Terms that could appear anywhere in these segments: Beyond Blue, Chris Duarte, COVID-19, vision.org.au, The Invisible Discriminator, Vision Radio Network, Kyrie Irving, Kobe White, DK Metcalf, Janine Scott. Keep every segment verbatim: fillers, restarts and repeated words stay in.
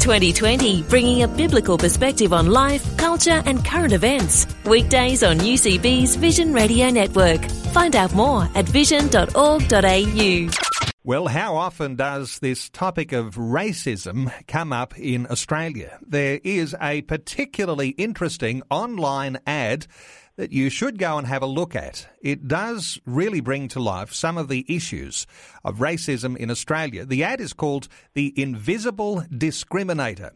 twenty twenty, bringing a biblical perspective on life, culture and current events. Weekdays on U C B's Vision Radio Network. Find out more at vision dot org dot a u. Well, how often does this topic of racism come up in Australia? There is a particularly interesting online ad that you should go and have a look at. It does really bring to life some of the issues of racism in Australia. The ad is called The Invisible Discriminator.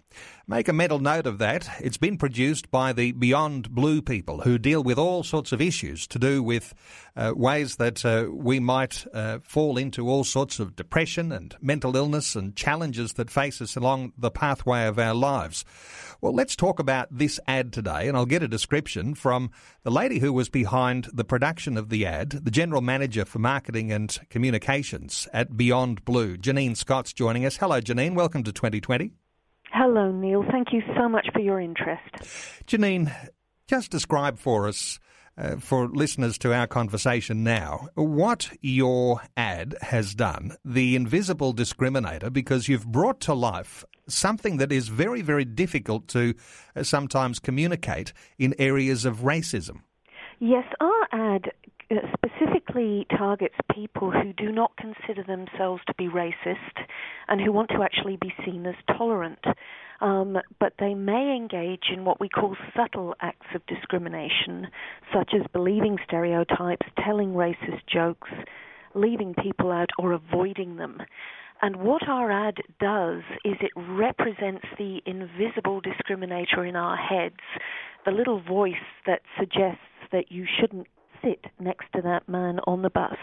Make a mental note of that. It's been produced by the Beyond Blue people, who deal with all sorts of issues to do with uh, ways that uh, we might uh, fall into all sorts of depression and mental illness and challenges that face us along the pathway of our lives. Well, let's talk about this ad today, and I'll get a description from the The lady who was behind the production of the ad, the General Manager for Marketing and Communications at Beyond Blue. Janine Scott's joining us. Hello, Janine. Welcome to twenty twenty. Hello, Neil. Thank you so much for your interest. Janine, just describe for us, uh, for listeners to our conversation now, what your ad has done, the Invisible Discriminator, because you've brought to life something that is very, very difficult to uh, sometimes communicate in areas of racism. Yes, our ad specifically targets people who do not consider themselves to be racist and who want to actually be seen as tolerant, um, but they may engage in what we call subtle acts of discrimination, such as believing stereotypes, telling racist jokes, leaving people out or avoiding them. And what our ad does is it represents the invisible discriminator in our heads, the little voice that suggests that you shouldn't sit next to that man on the bus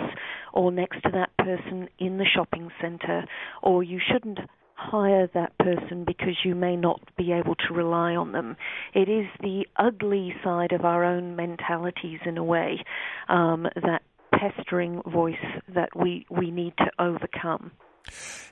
or next to that person in the shopping centre, or you shouldn't hire that person because you may not be able to rely on them. It is the ugly side of our own mentalities, in a way, um, that pestering voice that we, we need to overcome.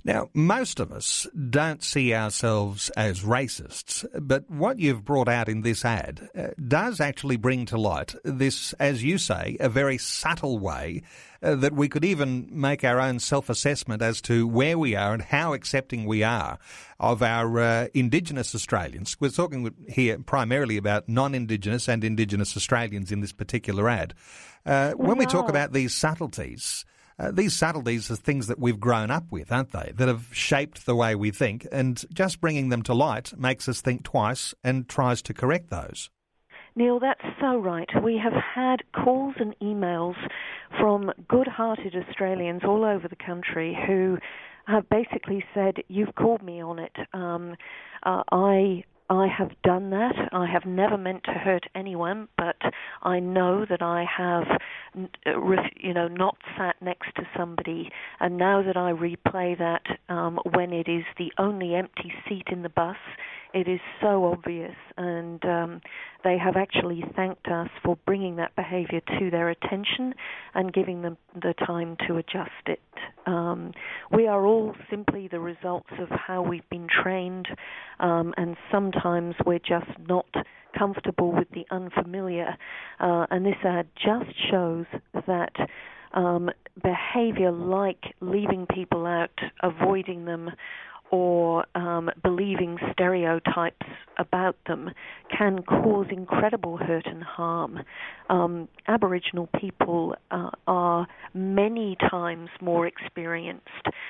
Now, most of us don't see ourselves as racists, but what you've brought out in this ad uh, does actually bring to light this, as you say, a very subtle way uh, that we could even make our own self-assessment as to where we are and how accepting we are of our uh, Indigenous Australians. We're talking here primarily about non-Indigenous and Indigenous Australians in this particular ad. Uh, when wow. we talk about these subtleties... Uh, these subtleties are things that we've grown up with, aren't they, that have shaped the way we think, and just bringing them to light makes us think twice and tries to correct those. Neil, that's so right. We have had calls and emails from good-hearted Australians all over the country who have basically said, you've called me on it, um, uh, I... I have done that. I have never meant to hurt anyone, but I know that I have, you know, not sat next to somebody. And now that I replay that um, when it is the only empty seat in the bus, it is so obvious. And um, they have actually thanked us for bringing that behaviour to their attention and giving them the time to adjust it. Um, we are all simply the results of how we've been trained, um, and sometimes Sometimes we're just not comfortable with the unfamiliar, uh, and this ad just shows that um, behaviour like leaving people out, avoiding them, or um, believing stereotypes about them can cause incredible hurt and harm. Um, Aboriginal people uh, are many times more experienced,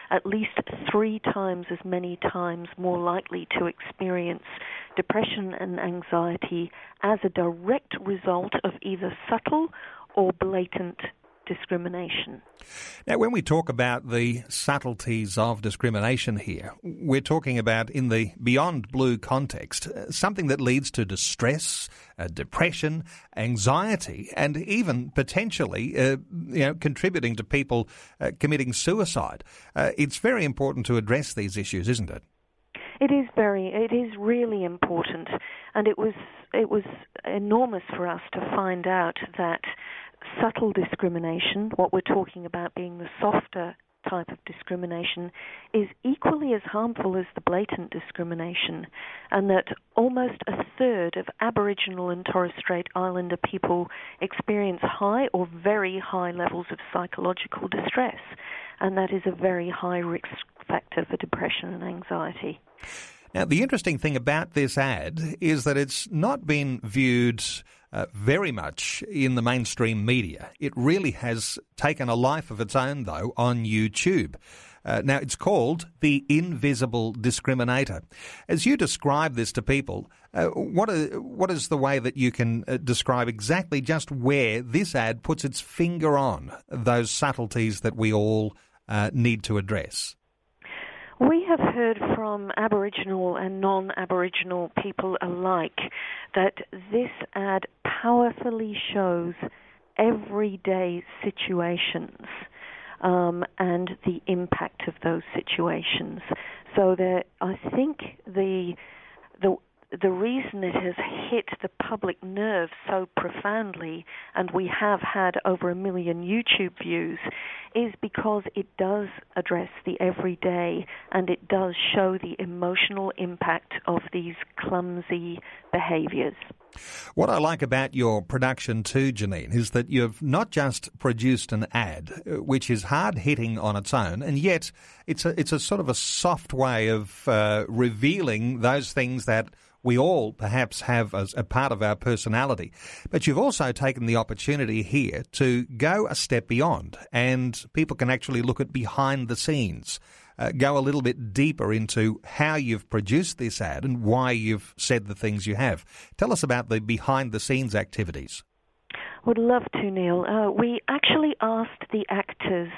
at least three times as many times more likely to experience depression and anxiety as a direct result of either subtle or blatant discrimination. Now, when we talk about the subtleties of discrimination here, we're talking about, in the Beyond Blue context, something that leads to distress, uh, depression, anxiety, and even potentially uh, you know, contributing to people uh, committing suicide. Uh, it's very important to address these issues, isn't it? It is very, it is really important, and it was it was enormous for us to find out that subtle discrimination, what we're talking about being the softer type of discrimination, is equally as harmful as the blatant discrimination, and that almost a third of Aboriginal and Torres Strait Islander people experience high or very high levels of psychological distress, and that is a very high risk factor for depression and anxiety. Now, the interesting thing about this ad is that it's not been viewed uh, very much in the mainstream media. It really has taken a life of its own, though, on YouTube. Uh, now, it's called The Invisible Discriminator. As you describe this to people, uh, what, are, what is the way that you can uh, describe exactly just where this ad puts its finger on those subtleties that we all uh, need to address? We have heard from Aboriginal and non-Aboriginal people alike that this ad powerfully shows everyday situations um, and the impact of those situations. So that I think the the the reason it has hit the public nerve so profoundly, and we have had over a million YouTube views, is because it does address the everyday, and it does show the emotional impact of these clumsy behaviours. What I like about your production too, Janine, is that you've not just produced an ad, which is hard-hitting on its own, and yet it's a, it's a sort of a soft way of uh, revealing those things that we all perhaps have as a part of our personality. But you've also taken the opportunity here to go a step beyond, and people can actually look at behind the scenes, uh, go a little bit deeper into how you've produced this ad and why you've said the things you have. Tell us about the behind the scenes activities. Would love to, Neil. Uh, we actually asked the actors,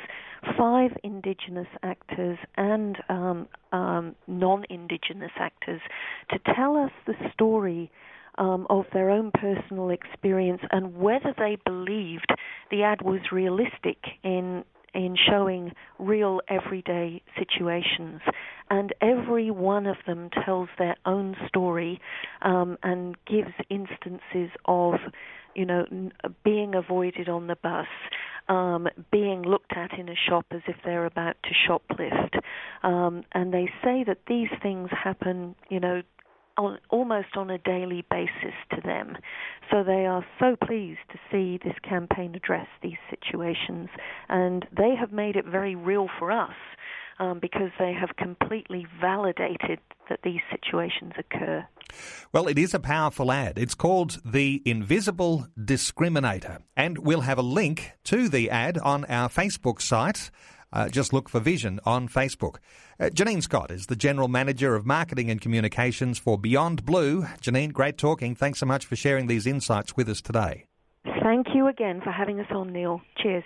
five Indigenous actors and um, um, non-Indigenous actors, to tell us the story um, of their own personal experience and whether they believed the ad was realistic in in showing real everyday situations. And every one of them tells their own story um, and gives instances of, you know, being avoided on the bus, Um, being looked at in a shop as if they're about to shoplift. Um, and they say that these things happen, you know, on, almost on a daily basis to them. So they are so pleased to see this campaign address these situations. And they have made it very real for us um, because they have completely validated that these situations occur. Well, it is a powerful ad. It's called The Invisible Discriminator. And we'll have a link to the ad on our Facebook site. Uh, just look for Vision on Facebook. Uh, Janine Scott is the General Manager of Marketing and Communications for Beyond Blue. Janine, great talking. Thanks so much for sharing these insights with us today. Thank you again for having us on, Neil. Cheers.